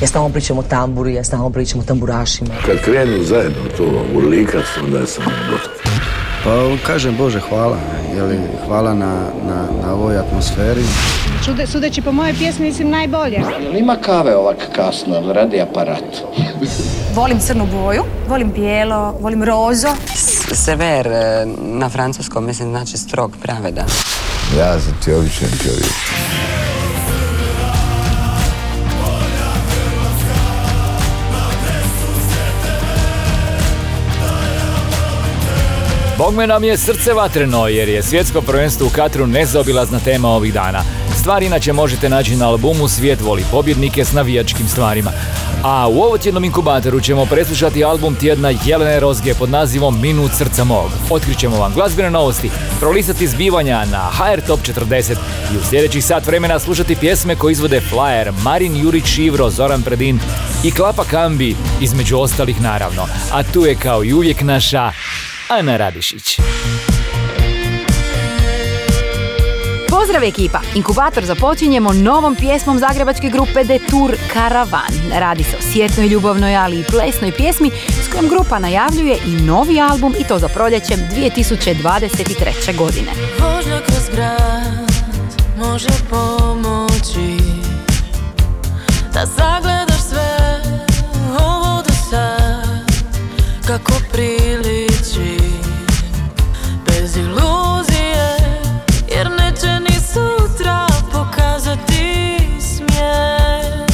Ja s nama pričam o tamburi, ja s nama pričam o tamburašima. Kad krenu zajedno to urlikatstvo, da sam gotov. Pa kažem Bože hvala, hvala na ovoj atmosferi. Sudeći po mojoj pjesmi mislim najbolje. Ima kave ovak kasno, radi aparat. Volim crnu boju, volim bijelo, volim rozo. Sever na francuskom mislim znači strog, pravedan. Ja sam ti običan čovjek. Bogme nam je srce vatreno jer je svjetsko prvenstvo u Katru nezaobilazna tema ovih dana. Stvari inače možete naći na albumu Svijet voli pobjednike s navijačkim stvarima. A u ovotjednom inkubatoru ćemo preslušati album tjedna Jelene Rozge pod nazivom Minut srca mog. Otkrićemo vam glazbene novosti, prolistati zbivanja na HR Top 40 i u sljedećih sat vremena slušati pjesme koje izvode Flyer, Marin Jurić, Šivro, Zoran Predin i Klapa Kambi, između ostalih naravno. A tu je kao i uvijek naša Ana Radišić. Pozdrav ekipa! Inkubator započinjemo novom pjesmom zagrebačke grupe Detour Caravan. Radi se o sjetnoj, ljubavnoj, ali i plesnoj pjesmi s kojom grupa najavljuje i novi album i to za proljećem 2023. godine. Vožnja kroz grad može pomoći da zagledaš sve ovo do sad kako priliči bez iluzije jer neće ni sutra pokazati smjer.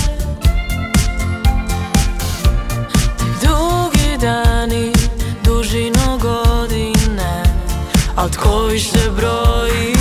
Tek dugi dani, dužino godine, al tko više broji.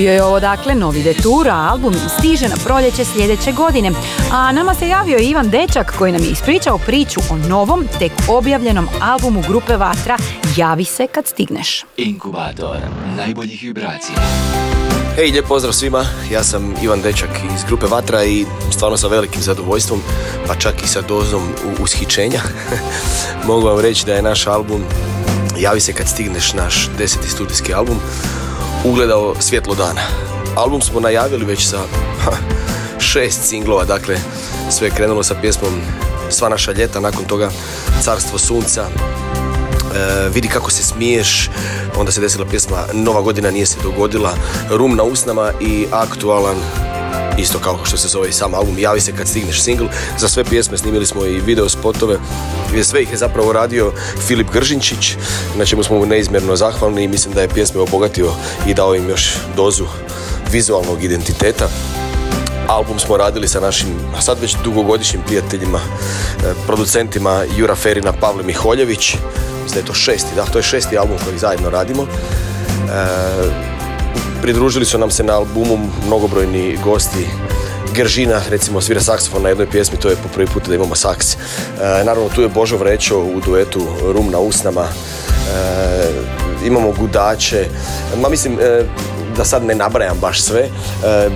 Bio je ovo dakle novi Detour, a album stiže na proljeće sljedeće godine. A nama se javio Ivan Dečak koji nam je ispričao priču o novom, tek objavljenom albumu Grupe Vatra. Javi se kad stigneš. Inkubator najboljih vibracija. Hej, lijep pozdrav svima, ja sam Ivan Dečak iz Grupe Vatra i stvarno sa velikim zadovoljstvom, pa čak i sa dozom ushićenja mogu vam reći da je naš album Javi se kad stigneš, naš 10. studijski album, ugledao svjetlo dana. Album smo najavili već sa 6 singlova, dakle sve je krenulo sa pjesmom Sva naša ljeta, nakon toga Carstvo sunca, Vidi kako se smiješ, onda se desila pjesma Nova godina nije se dogodila, Rum na usnama i aktualan, isto kao što se zove i sam album, Javi se kad stigneš singl. Za sve pjesme snimili smo i video spotove, sve ih je zapravo radio Filip Gržinčić, na čemu smo mu neizmjerno zahvalni i mislim da je pjesme obogatio i dao im još dozu vizualnog identiteta. Album smo radili sa našim, a sad već dugogodišnjim prijateljima, producentima Jura Ferina, Pavle Miholjević, mislim da je to 6. Da, to je 6. album koji zajedno radimo. Pridružili su nam se na albumu mnogobrojni gosti. Gržina, recimo, svira saksofon na jednoj pjesmi, to je po prvi put da imamo saks. Naravno, tu je Božo Vrećo u duetu Rum na usnama. Imamo gudače, ma mislim, da sad ne nabrajam baš sve,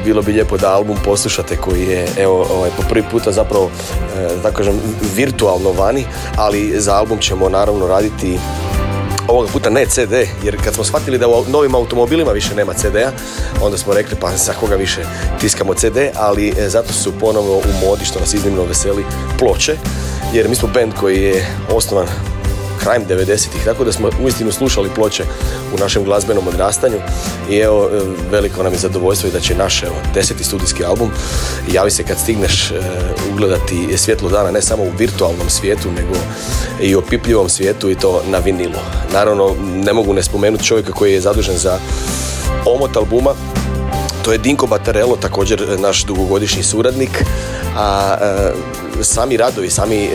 bilo bi lijepo da album poslušate koji je, evo, po prvi puta zapravo, tako kažem, virtualno vani, ali za album ćemo naravno raditi ovoga puta ne CD, jer kad smo shvatili da u novim automobilima više nema CD-a, onda smo rekli pa za koga više tiskamo CD, ali zato su ponovno u modi, što nas iznimno veseli, ploče, jer mi smo band koji je osnovan krajem 90-ih, tako da smo uistinu slušali ploče u našem glazbenom odrastanju i evo, veliko nam je zadovoljstvo i da će naš 10. studijski album Javi se kad stigneš ugledati svjetlo dana, ne samo u virtualnom svijetu, nego i opipljivom svijetu, i to na vinilu. Naravno, ne mogu ne spomenuti čovjeka koji je zadužen za omot albuma, to je Dinko Batarello, također naš dugogodišnji suradnik, a sami radovi, sami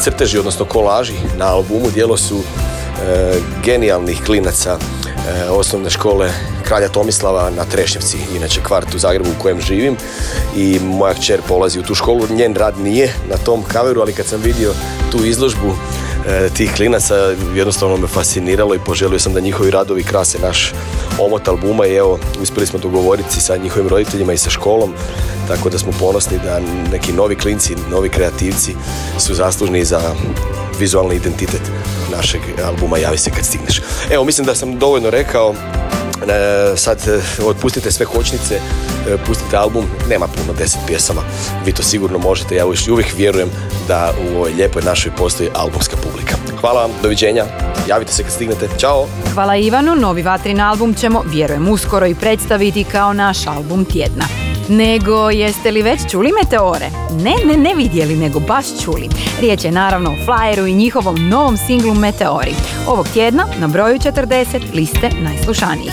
crteži, odnosno kolaži na albumu djelo su genijalnih klinaca osnovne škole Kralja Tomislava na Trešnjevci, inače kvart u Zagrebu u kojem živim, i moja kćer polazi u tu školu. Njen rad nije na tom kaveru, ali kad sam vidio tu izložbu tih klinaca, jednostavno me fasciniralo i poželio sam da njihovi radovi krase naš omot albuma, i evo, uspjeli smo dogovoriti sa njihovim roditeljima i sa školom, tako da smo ponosni da neki novi klinci, novi kreativci su zaslužni za vizualni identitet našeg albuma Javi se kad stigneš. Evo, mislim da sam dovoljno rekao, sad otpustite sve kočnice, pustite album, nema puno, 10 pjesama, vi to sigurno možete, ja uvijek vjerujem da u ovoj lijepoj našoj postoji albumska publika. Hvala vam, doviđenja, javite se kad stignete, čao! Hvala Ivanu, novi Vatrin album ćemo, vjerujem, uskoro i predstaviti kao naš album tjedna. Nego, jeste li već čuli meteore? Ne vidjeli, nego baš čuli. Riječ je naravno o Flyeru i njihovom novom singlu Meteori. Ovog tjedna na broju 40 liste najslušanijih.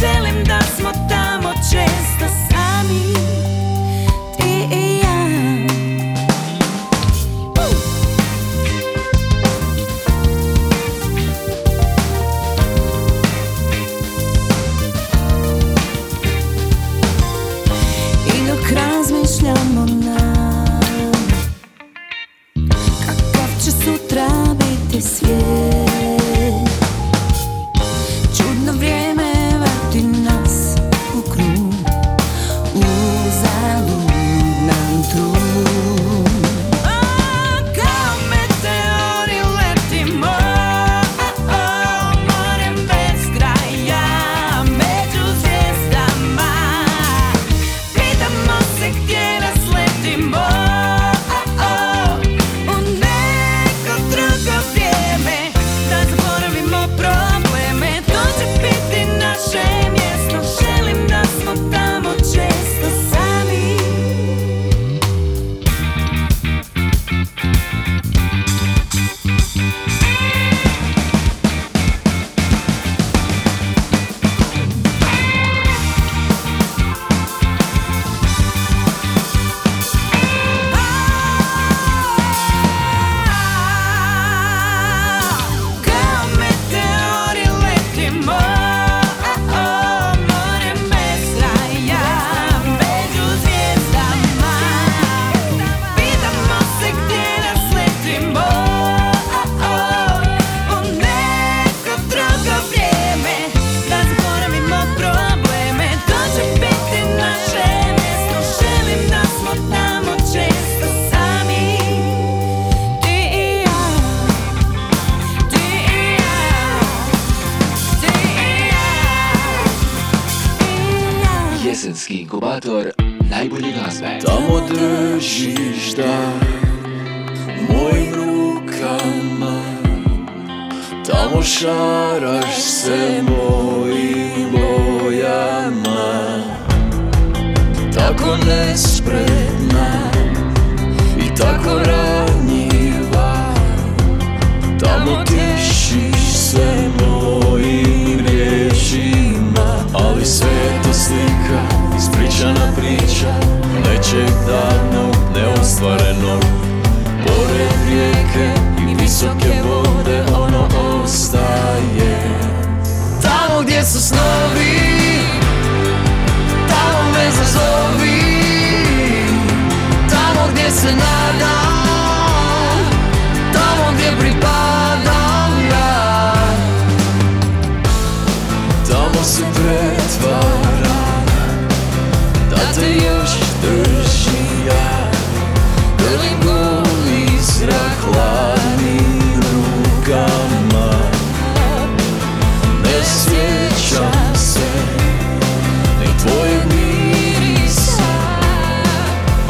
Želim da smo tamo često sami, ti i ja. Hrvatski inkubator najbolje glazbe. Tamo držiš dah mojim rukama, tamo šaraš se mojim bojama. Tako nespretna i tako ranjiva, tamo tišiš se mojim riječima. Ali sve to slika, ispričana priča nečeg davnog, neostvarenog. Pored rijeke i visoke vode ono ostaje. Tamo gdje su snovi, tamo me zazovi, tamo gdje se nadam, tamo gdje pripadam ja. Tamo se pretvaram da te još drži ja, delim goli zrak hladnim rukama. Ne sjećam se ni tvojeg mirisa,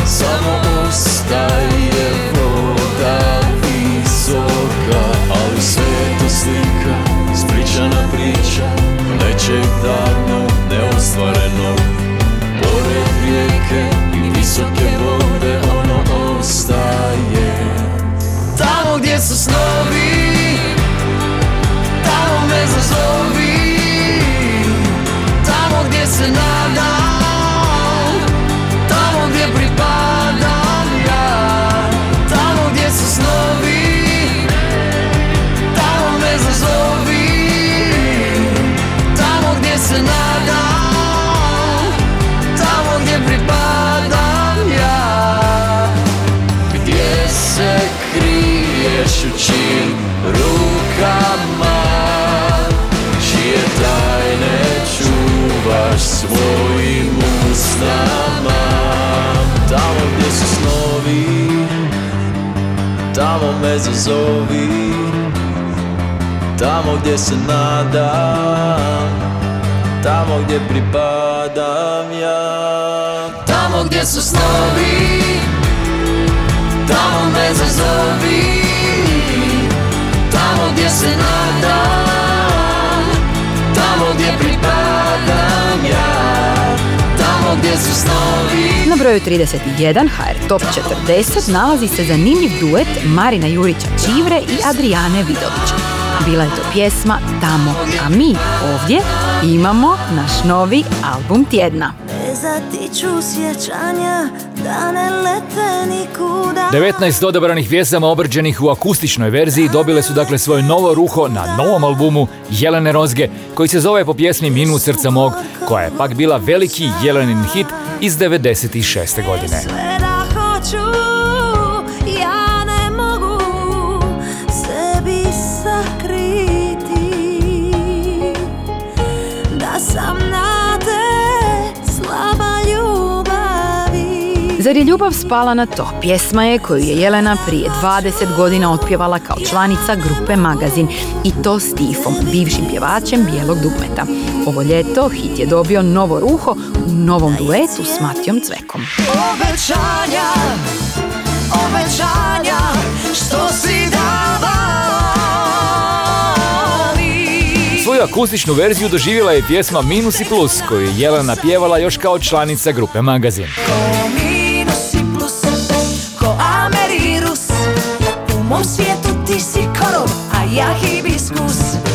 samo ostaje voda visoka. Ali sve to slika, ispričana priča nečeg davnog, neostvarenog. Pored rijeke i visoke vode ono ostaje. Tamo gdje su snovi, tamo me zazovi, tamo gdje se nadam, tamo gdje pripadam ja. Tamo gdje su snovi, tamo me zazovi, tamo gdje se nadam, tamo gdje pripadam ja. Gdje se kriješ u čijim rukama, čije tajne čuvaš svojim usnama. Tamo gdje su snovi, tamo me zazovi, tamo gdje se nadam, tamo gdje pripadam ja. Tamo gdje su snovi, tamo me zazovi, tamo gdje se nadam, tamo gdje pripadam ja. Tamo gdje su snovi. Na broju 31 HR Top 40 nalazi se zanimljiv duet Marina Jurića Čivre i Adrijane Vidovića. Bila je to pjesma Tamo, a mi ovdje imamo naš novi album tjedna. Zatiču sjećanja, da ne lete nikuda. 19 odabranih pjesama obrađenih u akustičnoj verziji dobile su dakle svoje novo ruho na novom albumu Jelene Rozge, koji se zove po pjesmi Minut srca mog, koja je pak bila veliki Jelenin hit iz 96. godine. Zar je ljubav spala na to? Pjesma je koju je Jelena prije 20 godina otpjevala kao članica grupe Magazin, i to s Tifom, bivšim pjevačem Bijelog dugmeta. Ovo ljeto hit je dobio novo ruho u novom duetu s Matijom Cvekom. Obećanja, obećanja, što si davali. Svoju akustičnu verziju doživjela je pjesma Minus i plus, koju je Jelena pjevala još kao članica grupe Magazin.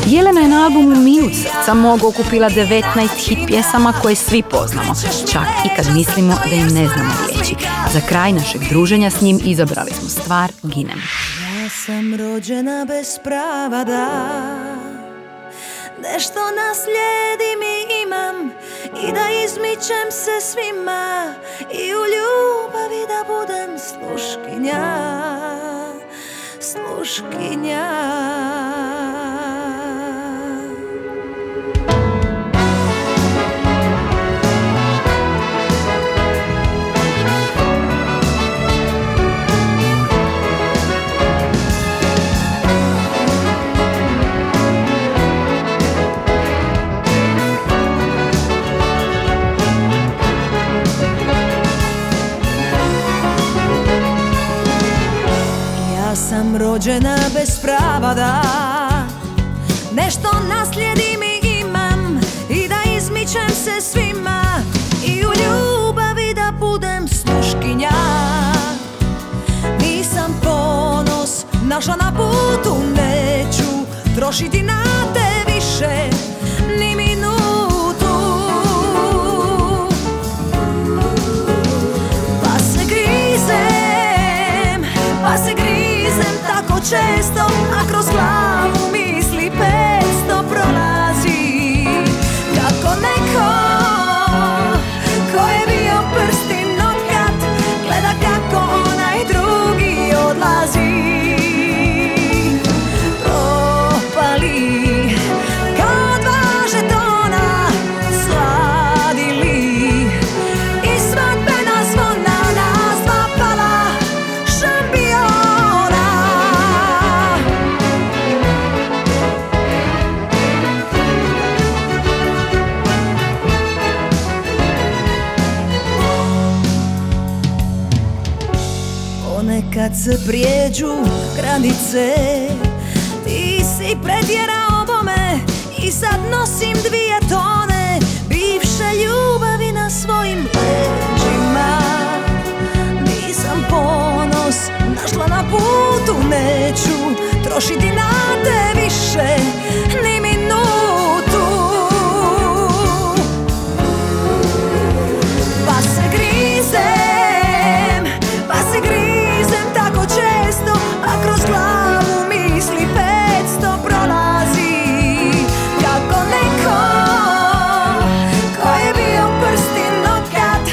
Jelena je na albumu Minut srca mog okupila 19 hit pjesama koje svi poznamo, čak i kad mislimo da im ne znamo riječi. Za kraj našeg druženja s njim izabrali smo stvar Ginem. Ja sam rođena bez prava da nešto naslijedim i imam, i da izmičem se svima, i u ljubavi da budem sluškinja, sluškinja. rođena bez prava da nešto naslijedim i imam i da izmičem se svima i u ljubavi da budem sluškinja. Nisam ponos, našla na putu, neću trošiti na te više ni minutu. Pa se grizem tako često, a kroz glavu misli 500 prolazi. Kako neko ko je bio prsti nokat gleda kako onaj drugi odlazi. Kad se prijeđu granice, ti si pretjerao bome i sad nosim 2 tone bivše ljubavi na svojim leđima. Nisam ponos, našla na putu, neću trošiti na te više ni minutu. Pa se grizem tako često, a kroz glavu misli 500 prolazi. Kako neko ko je bio prsti nokat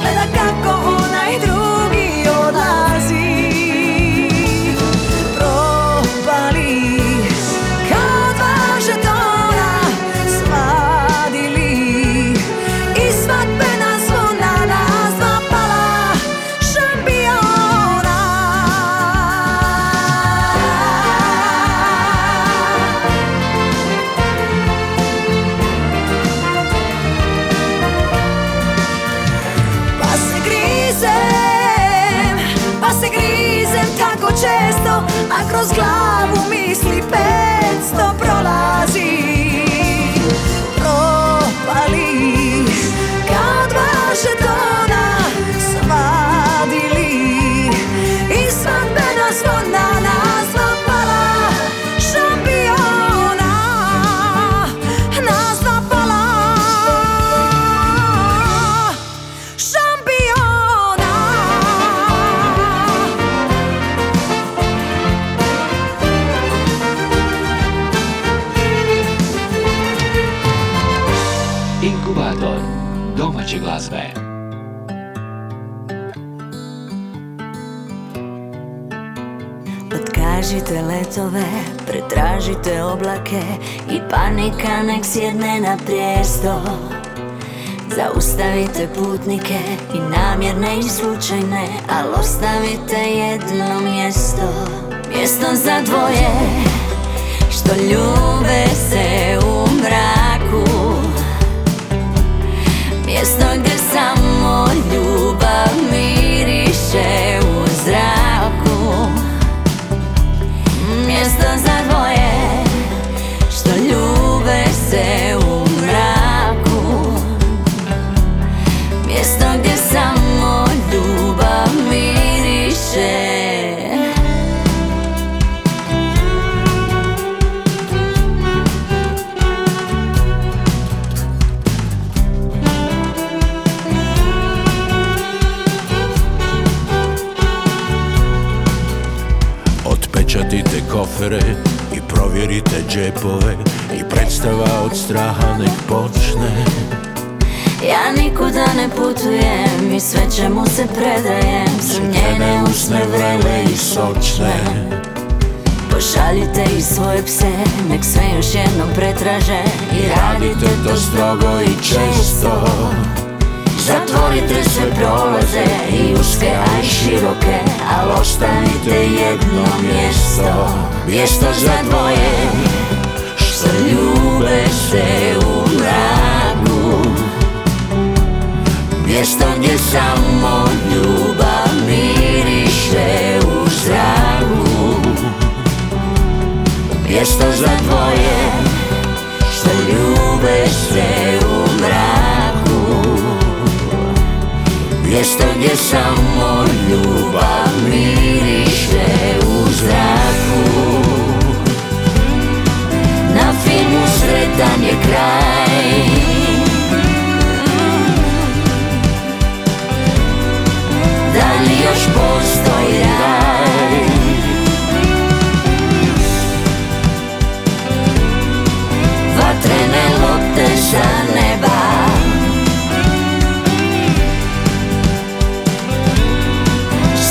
gleda kako onaj drugi odlazi. Propali kao 2 žetona, svadili i svadbena zvona nas dva pala šampiona. Pa se grizem tako često, a kroz glavu misli 500 prolazi. Propali kao 2 žetona, svadili i svadbena zvona nas dva pala šampiona, nas dva pala šampiona. Inkubator domaće glazbe. Pretražite letove, pretražite oblake i panika nek sjedne na prijesto. Zaustavite putnike i namjerne i slučajne, ali ostavite jedno mjesto. Mjesto za dvoje što ljube se u mraku. Mjesto gdje samo ljubav miriše u zraku. Mjesto za dvoje što ljube se u mraku. Mjesto gdje samo ljubav miriše. Pečatite kofere i provjerite džepove i predstava od straha nek počne. Ja nikuda ne putujem i sve čemu se predajem su njene usne vrele i sočne. Pošaljite i svoje pse, nek sve još jednom pretraže i radite to strogo i često. Zatvorite sve prolaze i uske, a i široke, ali ostanite jedno mjesto. Mjesto za dvoje što ljube se u mraku. Mjesto gdje samo ljubav miriše u zraku. mjesto za dvoje što ljube se u mraku, mjesto gdje samo ljubav miriše u zraku. Na filmu sretan je kraj, da li još postoji raj? Vatrene lopte sa neba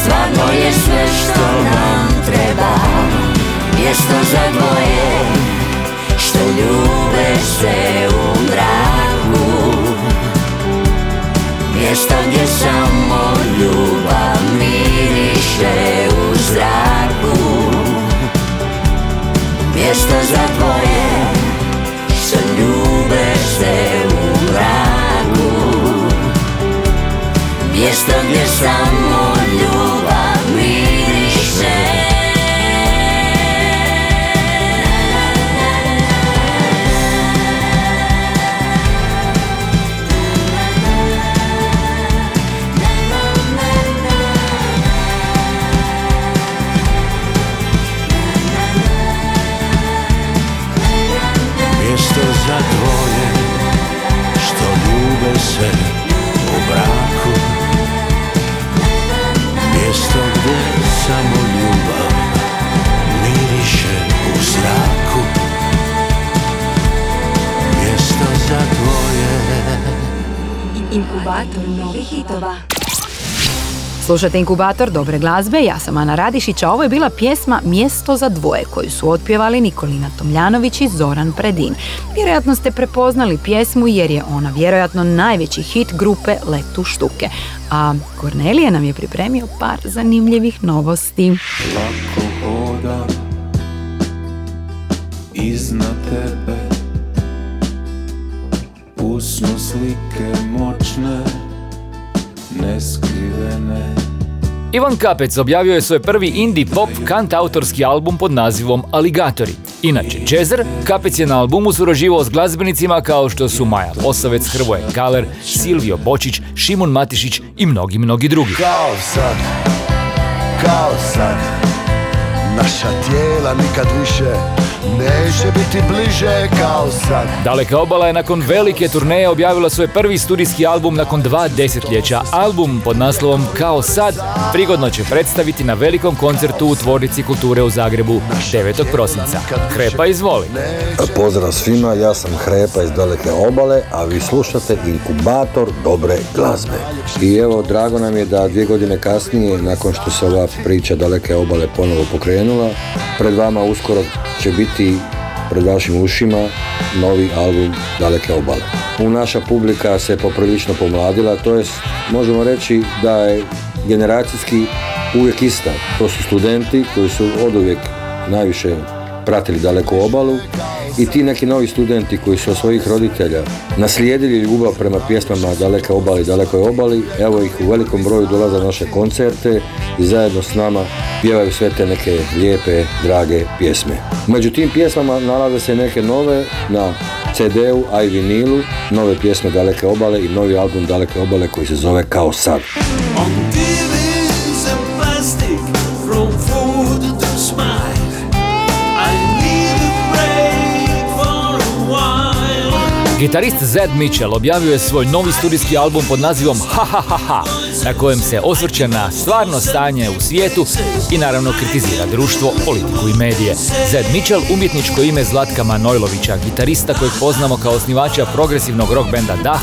stvarno je sve što nam treba, mjesto za dvoje što ljube se u mraku, mjesto gdje samo ljubav miriše u zraku, mjesto za tvoje što ljube se u mraku, mjesto gdje samo ljubav miriše. Za dvoje što ljube se u braku, mjesto gdje samo ljubav miriše u zraku, mjesto za dvoje. Inkubator novih hitova. Slušajte Inkubator dobre glazbe, ja sam Ana Radišić, a ovo je bila pjesma Mjesto za dvoje koju su otpjevali Nikolina Tomljanović i Zoran Predin. Vjerojatno ste prepoznali pjesmu jer je ona vjerojatno najveći hit grupe Letu Štuke. A Kornelije nam je pripremio par zanimljivih novosti. Lako hoda iznad tebe, usnu slike moćne, neskrivene. Ivan Kapec objavio je svoj prvi indie pop kantautorski album pod nazivom Aligatori. Inače Čezer, Kapec je na albumu surađivao s glazbenicima kao što su Maja Posavec, Hrvoje Kaler, Silvio Bočić, Šimon Matišić i mnogi drugi. Kao sad, naša tijela nikad više neće biti bliže kao sad. Daleka obala je nakon velike turneje objavila svoj prvi studijski album nakon 2 desetljeća. Album pod naslovom Kao sad prigodno će predstaviti na velikom koncertu u Tvornici kulture u Zagrebu 9. prosinca. Hrepa, izvoli. Pozdrav svima, ja sam Hrepa iz Daleke obale, a vi slušate Inkubator dobre glazbe. I evo, drago nam je da 2 godine kasnije, nakon što se ova priča Daleke obale ponovo pokrenula, pred vama uskoro će biti pred vašim ušima novi album Daleke obale. Naša publika se poprilično pomladila, to jest možemo reći da je generacijski uvijek ista. To su studenti koji su oduvijek najviše pratili Daleku obalu i ti neki novi studenti koji su od svojih roditelja naslijedili ljubav prema pjesmama Daleka obala i Dalekoj obali, evo ih u velikom broju dolaze na naše koncerte i zajedno s nama pjevaju sve te neke lijepe, drage pjesme. Među tim pjesmama nalaze se neke nove na CD-u, a i vinilu, nove pjesme Daleke obale i novi album Daleke obale koji se zove Kao sad. Gitarist Zed Mitchell objavio je svoj novi studijski album pod nazivom Ha ha ha ha, na kojem se osvrće na stvarno stanje u svijetu i naravno kritizira društvo, politiku i medije. Zed Mitchell, umjetničko ime Zlatka Manojlovića, gitarista kojeg poznamo kao osnivača progresivnog rock benda Dah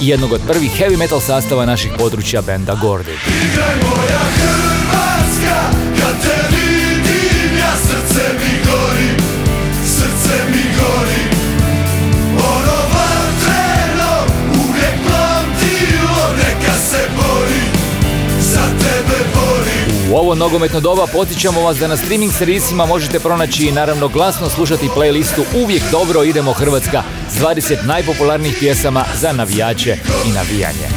i jednog od prvih heavy metal sastava naših područja, benda Gordi. Igraj moja Hrvatska, kad te vidim ja srce mi gori. U ovo nogometno doba potičemo vas da na streaming servisima možete pronaći i naravno glasno slušati playlistu Uvijek dobro idemo Hrvatska s 20 najpopularnijih pjesama za navijače i navijanje.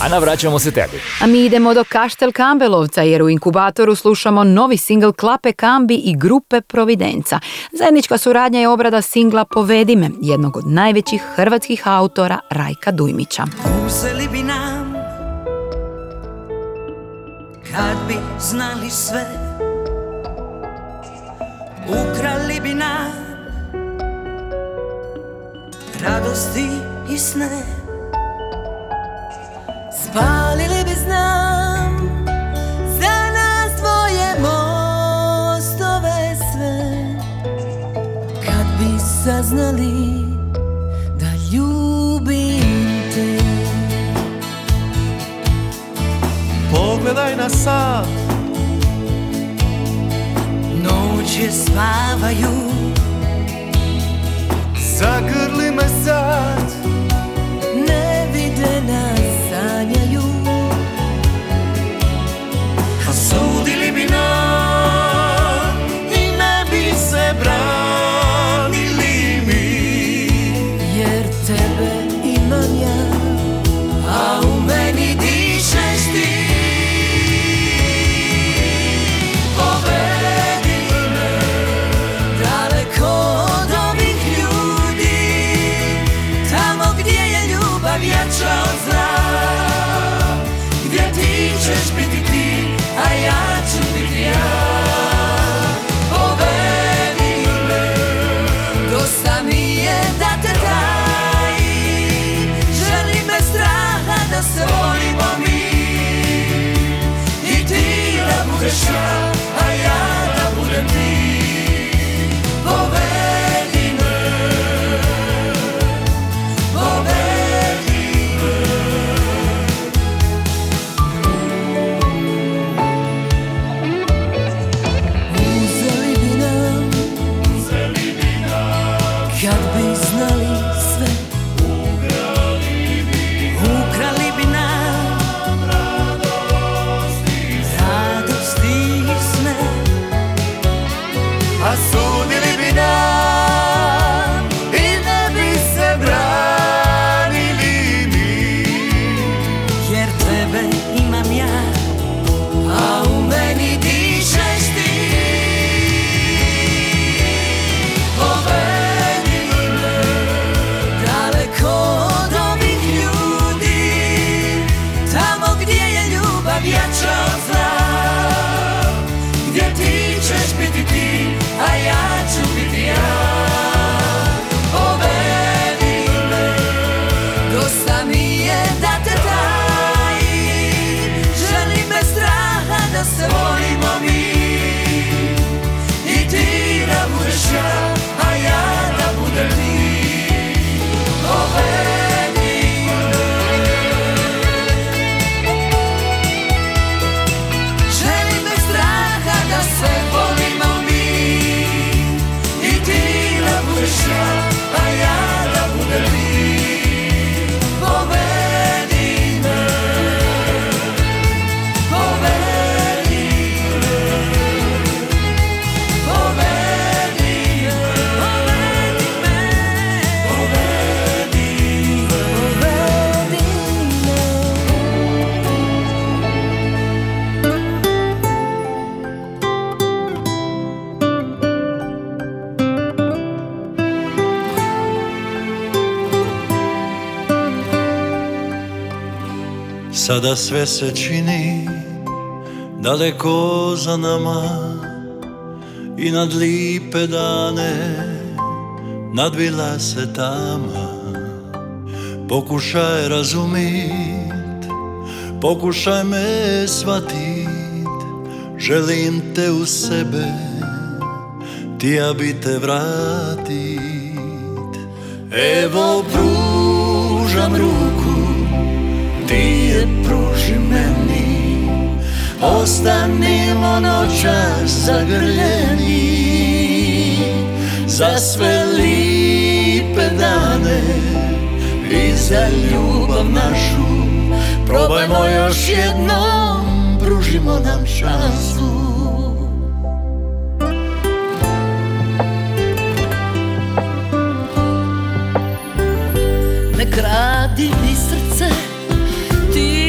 Ana, vraćamo se tebi. A mi idemo do Kaštel Kambelovca jer u Inkubatoru slušamo novi singl Klape Kambi i Grupe Providenca. Zajednička suradnja je obrada singla Povedi me, jednog od najvećih hrvatskih autora Rajka Dujmića. Uzeli bi nam kad bi znali sve, ukrali bi nam radosti i sne, spalili bi znam za nas tvoje mostove sve. Kad bi saznali da ljubim te. Pogledaj na sad, noći spavaju, zagrli me sad, nevidena sanjaju. A sudili bi nam i ne bi se branili mi, jer tebe imam ja, a u meni dišeš ti. Sada sve se čini daleko za nama i nad lipe dane nadvila se tama. Pokušaj razumit, pokušaj me shvatit, želim te u sebe, ti ja bi te vratit. Evo pružam ruku, ti je pruži meni, ostanimo noćas zagrljeni. Za sve lipe dane i za ljubav našu, probajmo još jednom, pružimo nam šansu. Ne kradi mi srce, ti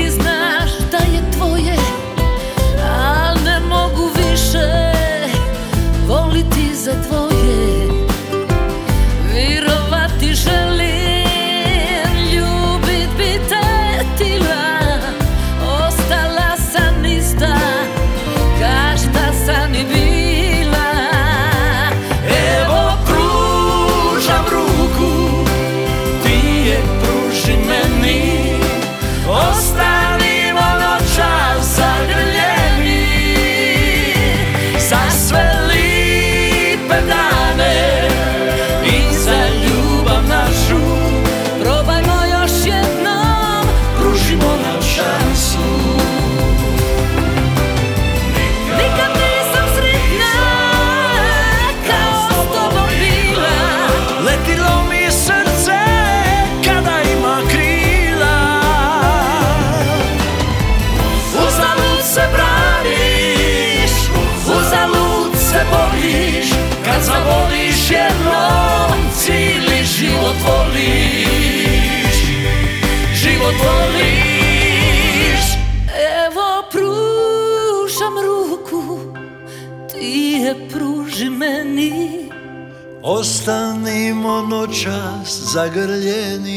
Ostanimo noćas zagrljeni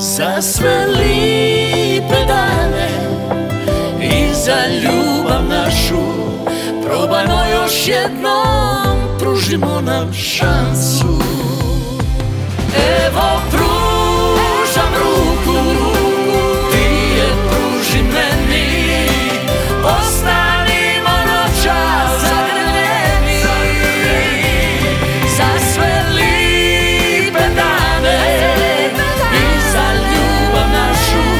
za sve lipe dane i za ljubav našu. Probajmo još jednom, pružimo nam šansu. Evo pružam ruku, ti je pruži meni. Ostanimo noća zagrljeni za sve lipe dane i za ljubav našu.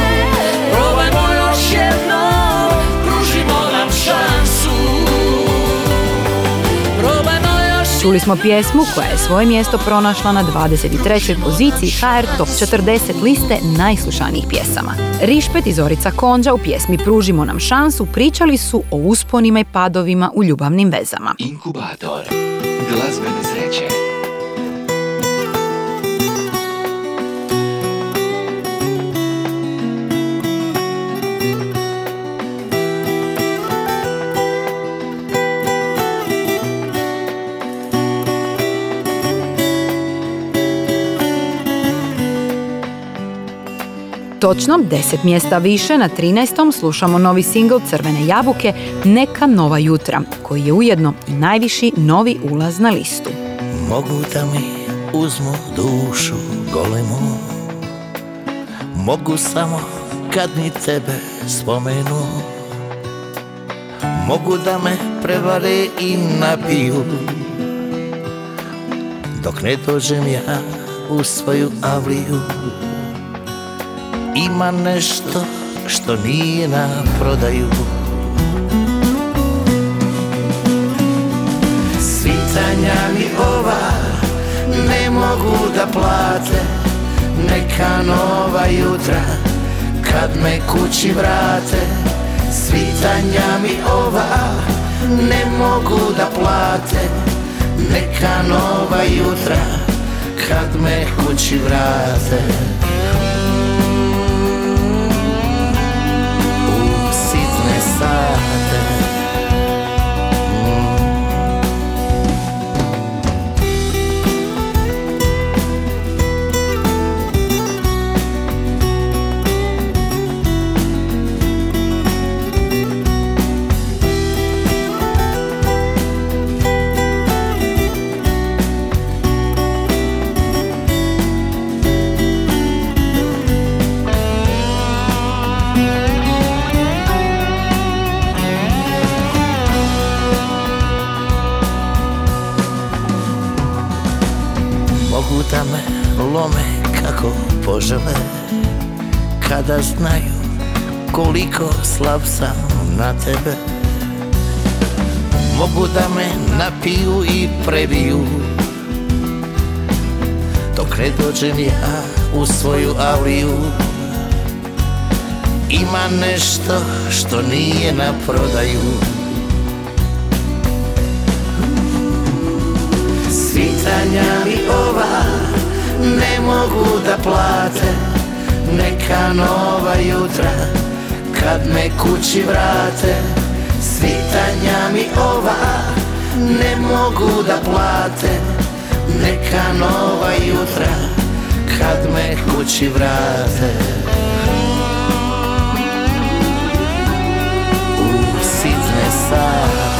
Probajmo još jednom, pružimo nam šansu. Čuli smo pjesmu koja je svoje mjesto pronašla na 23. poziciji HR Top 40 liste najslušanijih pjesama. Rišpet i Zorica Konđa u pjesmi Pružimo nam šansu pričali su o usponima i padovima u ljubavnim vezama. Inkubator glazbene sreće. Točno 10 mjesta više na 13. slušamo novi singl Crvene jabuke Neka nova jutra, koji je ujedno i najviši novi ulaz na listu. Mogu da mi uzmu dušu golemu, mogu samo kad mi tebe spomenu, mogu da me prevare i napiju, dok ne dođem ja u svoju avliju. Ima nešto što nije na prodaju. Svitanja mi ova ne mogu da plate, neka nova jutra kad me kući vrate. Svitanja mi ova ne mogu da plate, neka nova jutra kad me kući vrate. Sate. Da me lome kako požele, kada znaju koliko slab sam na tebe. Mogu da me napiju i prebiju, dok ne dođem ja u svoju avliju. Ima nešto što nije na prodaju. Svitanja mi ova ne mogu da plate, neka nova jutra kad me kući vrate. Svitanja mi ova ne mogu da plate, neka nova jutra kad me kući vrate. U sitne sate.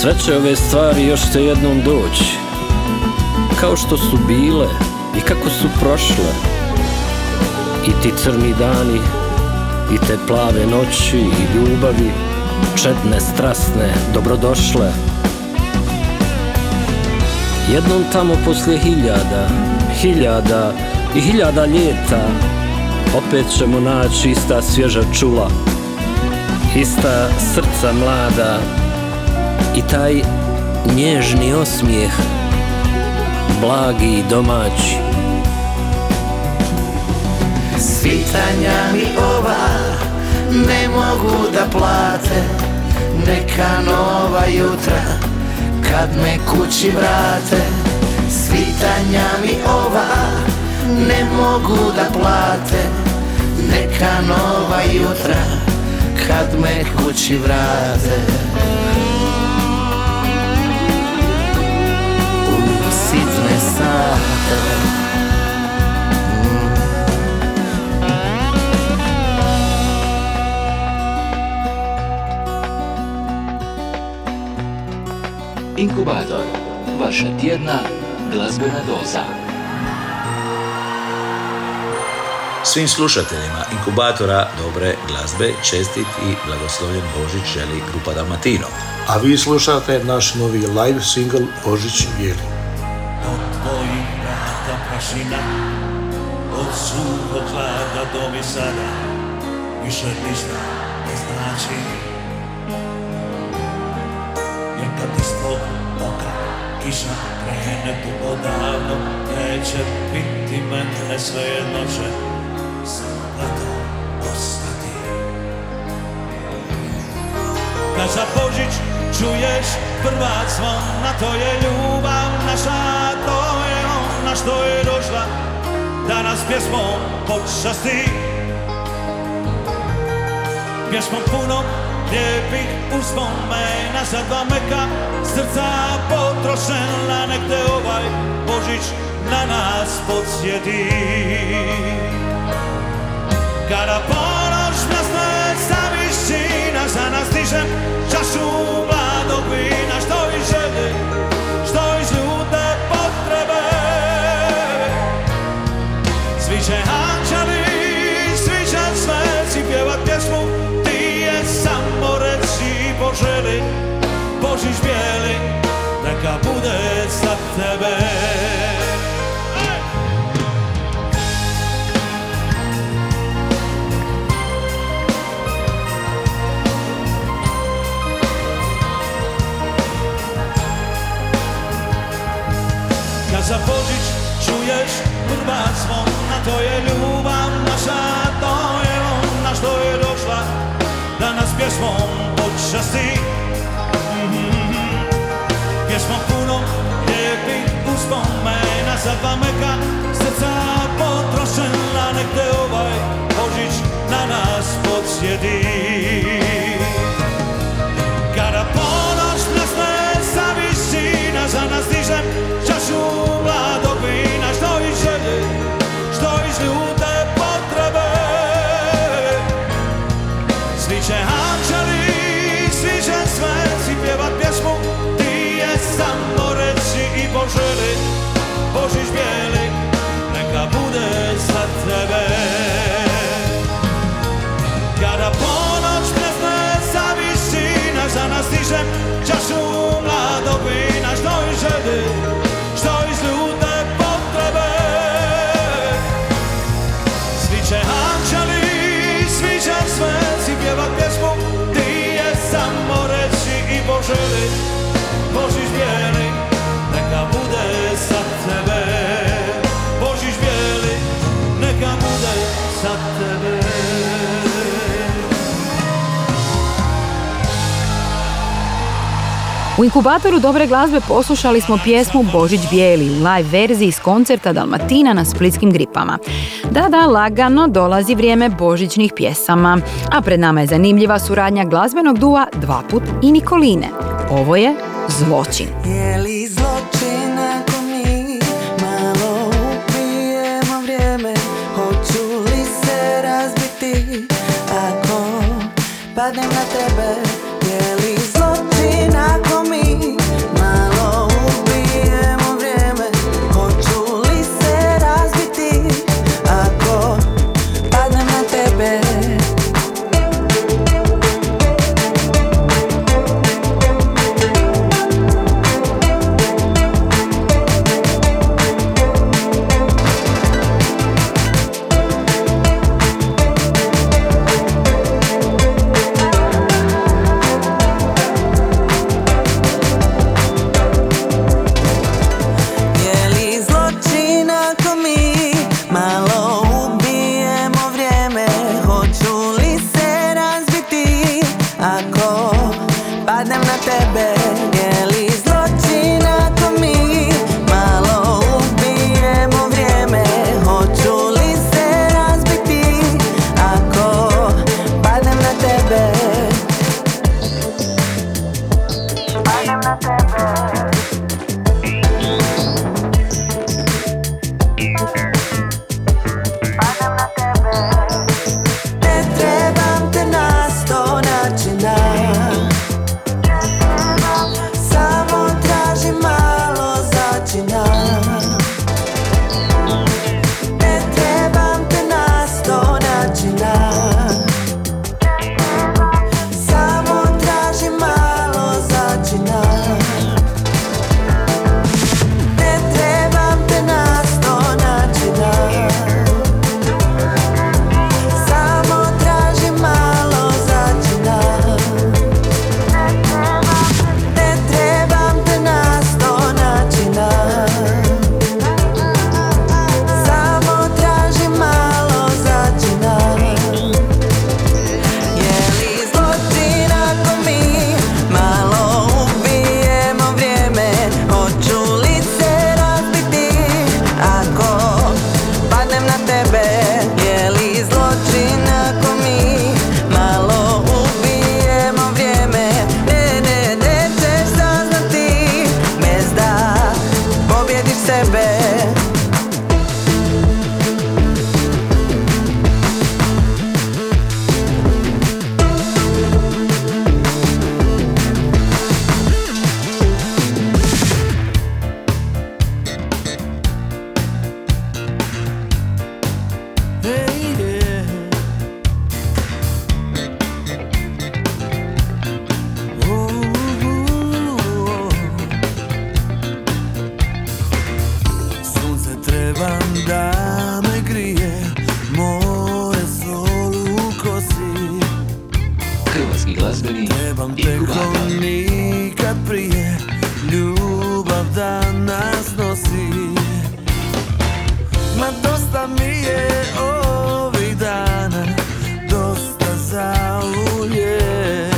Sve će ove stvari još te jednom doći, kao što su bile i kako su prošle. I ti crni dani, i te plave noći, i ljubavi četne, strasne, dobrodošle. Jednom tamo poslije hiljada, hiljada i hiljada ljeta, opet ćemo naći ista svježa čula, ista srca mlada, i taj nježni osmijeh, blagi i domaći. Svitanja mi ova ne mogu da plate, neka nova jutra kad me kući vrate. Svitanja mi ova ne mogu da plate, neka nova jutra kad me kući vrate. U sitne sate Inkubator, vaša tjedna glazbena doza. Svim slušateljima Inkubatora dobre glazbe čestit i blagoslovljen Božić želi Grupa Dalmatino. A vi slušate naš novi live single Božić vjeli. Od tvojih vrata prašina, od suhog hlada do visada, više ništa ne znači. Kad iz tvog oka kiša krene tu odavno, neće biti mene sve jednoće, samo zato ostati. Kad za Božić čuješ prva zvona, to je ljubav naša, to je ona što je došla da nas pjesmom počasti. Pjesmom puno lijepih uspomena, za dva meka srca potrošena, nek te ovaj Božić na nas podsjeti. Kada ponoćna zvijezda visina za nas dižem čašu mladog vina, što iz želje, što iz ljute potrebe, svi će anđeli, svi će sveci pjevat pjesmu, samo reci poželi, Božić bijeli, neka bude za tebe. Kad za Božić čuješ prva zvona, to je ljubav naša, to je ona što je došla da nas pjesmom počasti. Pjesmom puno lijepih uspomena, za dva meka srca potrošena, nek te ovaj Božić na nas podsjeti. Kada ponoćna zvijezda visina za nas diže čašu mladog vina, što iz želje, što iz ljute, svi će anđeli, svi će sveci pjevat pjesmu, ti je samo reci i poželi, Božić bijeli, neka bude za tebe. Kada ponoćna zvijezda visina za nas diže čašu mladog vina, što iz želje, što iz ljute potrebe, svi će anđeli, svi će sveci pjevat pjesmu, ti je samo reći i poželi, Božić bijeli, neka bude za tebe, Božić bijeli, neka bude za tebe. U Inkubatoru dobre glazbe poslušali smo pjesmu Božić bijeli u live verziji iz koncerta Dalmatina na splitskim Gripama. Da, lagano dolazi vrijeme božićnih pjesama, a pred nama je zanimljiva suradnja glazbenog dua Dvaput i Nikoline. Ovo je Zločin. Je li zločin ako mi malo upijemo vrijeme? Hoću li se razbiti ako padnem na tebe? da me grije more solu kosi. Hrvatski glazbeni i Grupa nikad prije, ljubav da nas nosi. Ma dosta mi je ovih dana, dosta za uljek,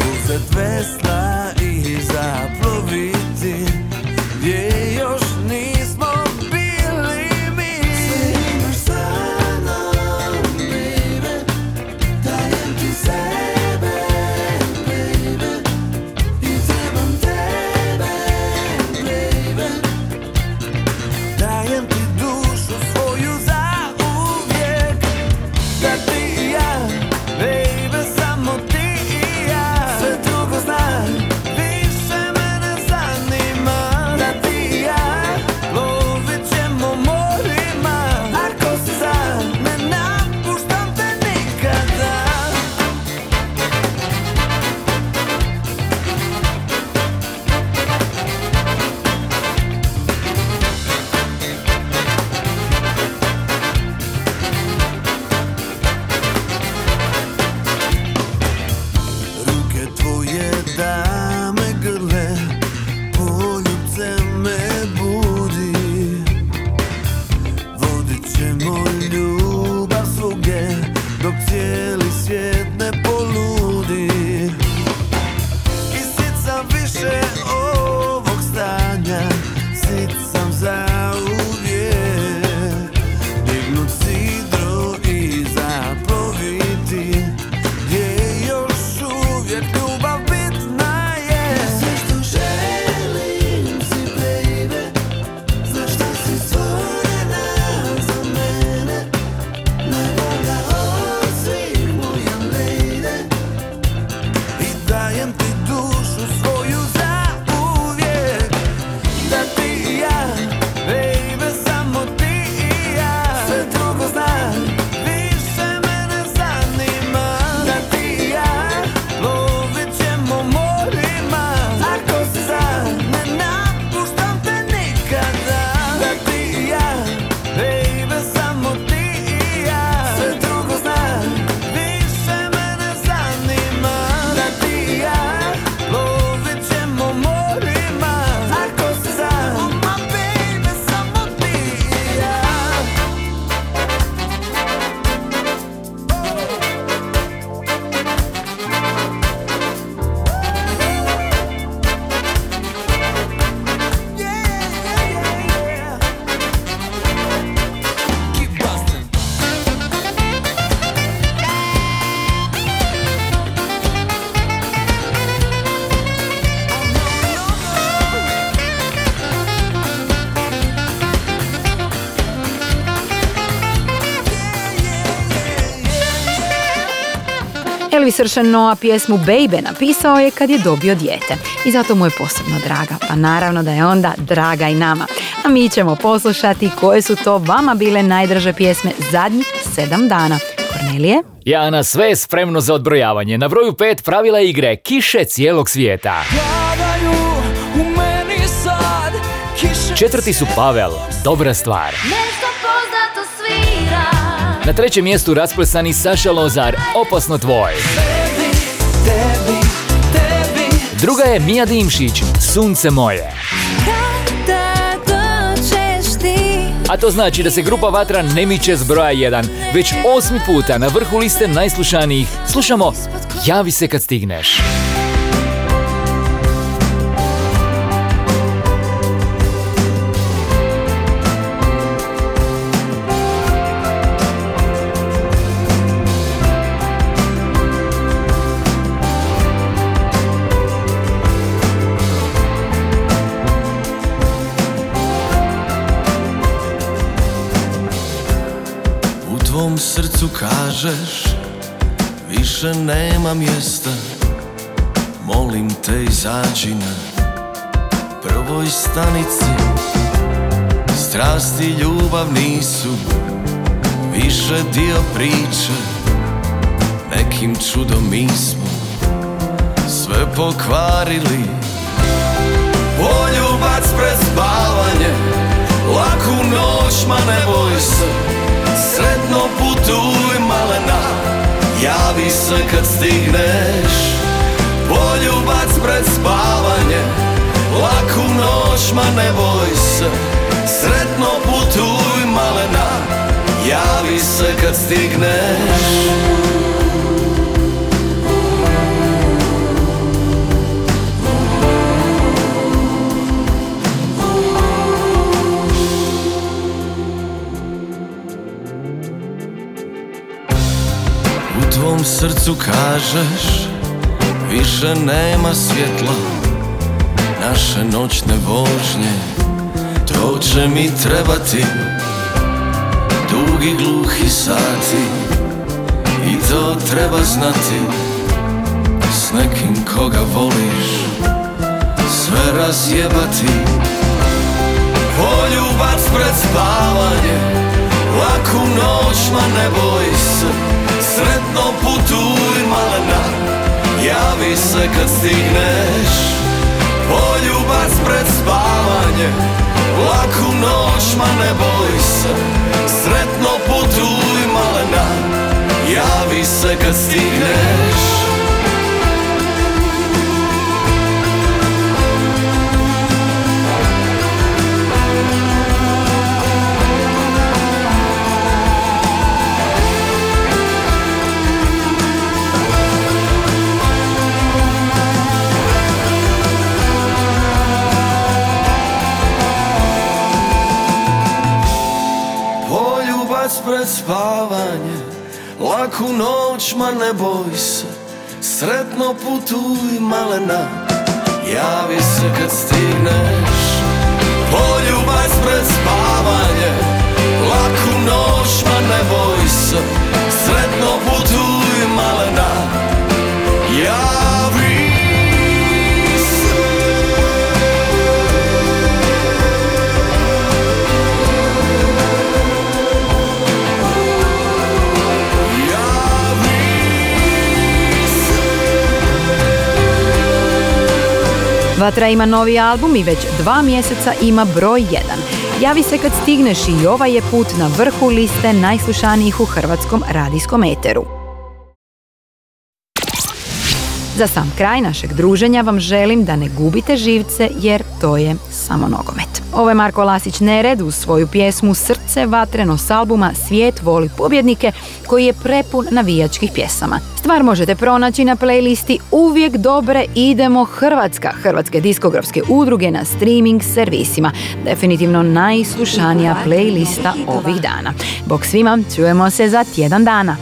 uzet vesla i zaploviti gdje još nismo bili mi. Sve imaš sa mnom, baby, dajem ti sebe, baby, i trebam tebe, baby, dajem ti dušu svoju za uvijek. Da ti i ja, baby, samo ti i ja, sve drugo znam. Sršeno, a pjesmu Baby napisao je kad je dobio dijete i zato mu je posebno draga, pa naravno da je onda draga i nama. A mi ćemo poslušati koje su to vama bile najdraže pjesme zadnjih 7 dana. Kornelije? Jana, sve je spremno za odbrojavanje. Na broju 5 pravila igre Kiše cijelog svijeta. Četvrti su Pavel, Dobra stvar. Na 3. mjestu rasplesani Saša Lozar, Opasno tvoj. Druga je Mija Dimšić, Sunce moje. A to znači da se Grupa Vatra ne miče s broja 1, već 8. puta na vrhu liste najslušanijih. Slušamo Javi se kad stigneš. U srcu kažeš, više nema mjesta, molim te izađi na prvoj stanici. Strast i ljubav nisu više dio priče, nekim čudom mi smo sve pokvarili. Poljubac pred spavanje, laku noć ma ne boj se, sretno putuj malena, javi se kad stigneš, poljubac pred spavanje, laku noć ma ne boj se, sretno putuj malena, javi se kad stigneš. U srcu kažeš, više nema svjetla, naše noćne vožnje, to će mi trebati, dugi gluhi sati, i to treba znati, s nekim koga voliš, sve razjebati, poljubac pred spavanje, laku noć ma ne boj se, sretno putuj malena, javi se kad stigneš, poljubac pred spavanje, laku noć ma ne boj se, sretno putuj malena, javi se kad stigneš. Pred spavanje, laku noć ma ne boj se, sretno putuj malena, javi se kad stigneš, poljubac pred spavanje, laku noć ma ne boj se, sretno putuj malena, javi. Vatra ima novi album i već 2 mjeseca ima broj 1. Javi se kad stigneš i ovaj je put na vrhu liste najslušanijih u hrvatskom radijskom eteru. Za sam kraj našeg druženja vam želim da ne gubite živce jer to je samo nogomet. Ovo je Marko Lasić Nered uz svoju pjesmu Srce vatreno s albuma Svijet voli pobjednike koji je prepun navijačkih pjesama. Stvar možete pronaći na playlisti Uvijek dobre idemo Hrvatska, Hrvatske diskografske udruge na streaming servisima. Definitivno najslušanija playlista ovih dana. Bog svima, čujemo se za tjedan dana.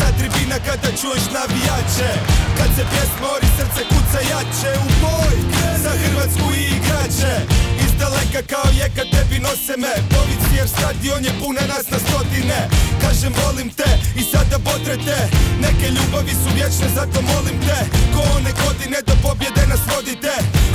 Sa tribina kada čuješ navijače, kad se pjesma ori srce kuca jače, u boj za Hrvatsku i igrače, iz daleka kao je kad tebi nose me povici jer stadion je puna nas na stotine, kažem volim te i sada bodre te, neke ljubavi su vječne zato molim te, ko one godine do pobjede nas vodite,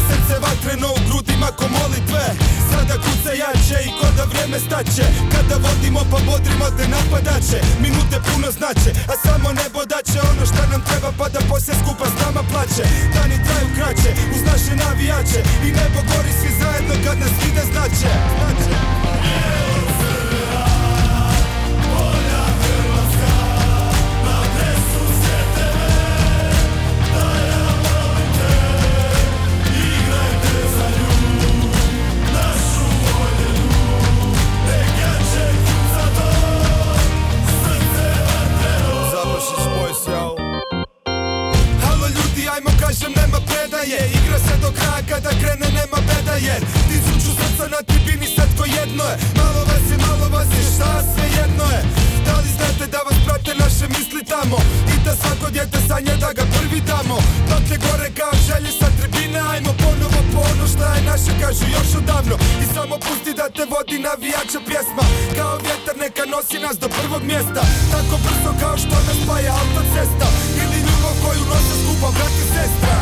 srce vatreno u grudima ko molitve, sada kuca jače i ko da vreme staće, kada vodimo pa bodrimo te napadače, minute puno znače, a samo nebo daće ono šta nam treba pa da poslije skupa s nama plaće, dani traju kraće uz naše navijače i nebo gori svi zajedno kad nas vide znače, znače. jedno je, malo vas je, šta sve jedno je. Da li znate da vas prate naše misli tamo i da svako djete sanje da ga prvi damo? Dok je gore kao želje sa tribine, ajmo ponovo po ono šta je naše, kažu još odavno. I samo pusti da te vodi navijača pjesma, kao vjetar neka nosi nas do prvog mjesta. Tako brzo kao što nas spaja autocesta ili ljubav koju nosa skupa brat i sestra.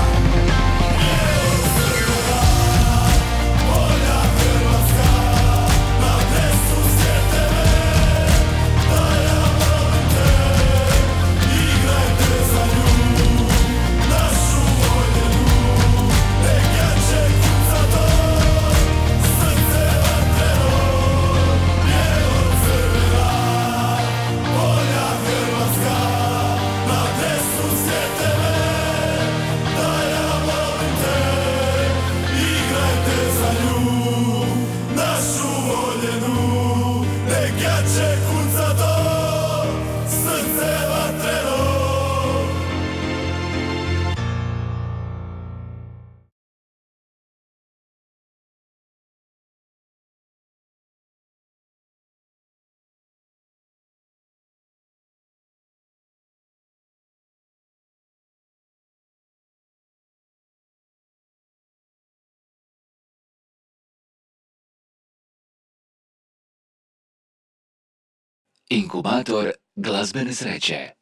Inkubator glazbene sreće.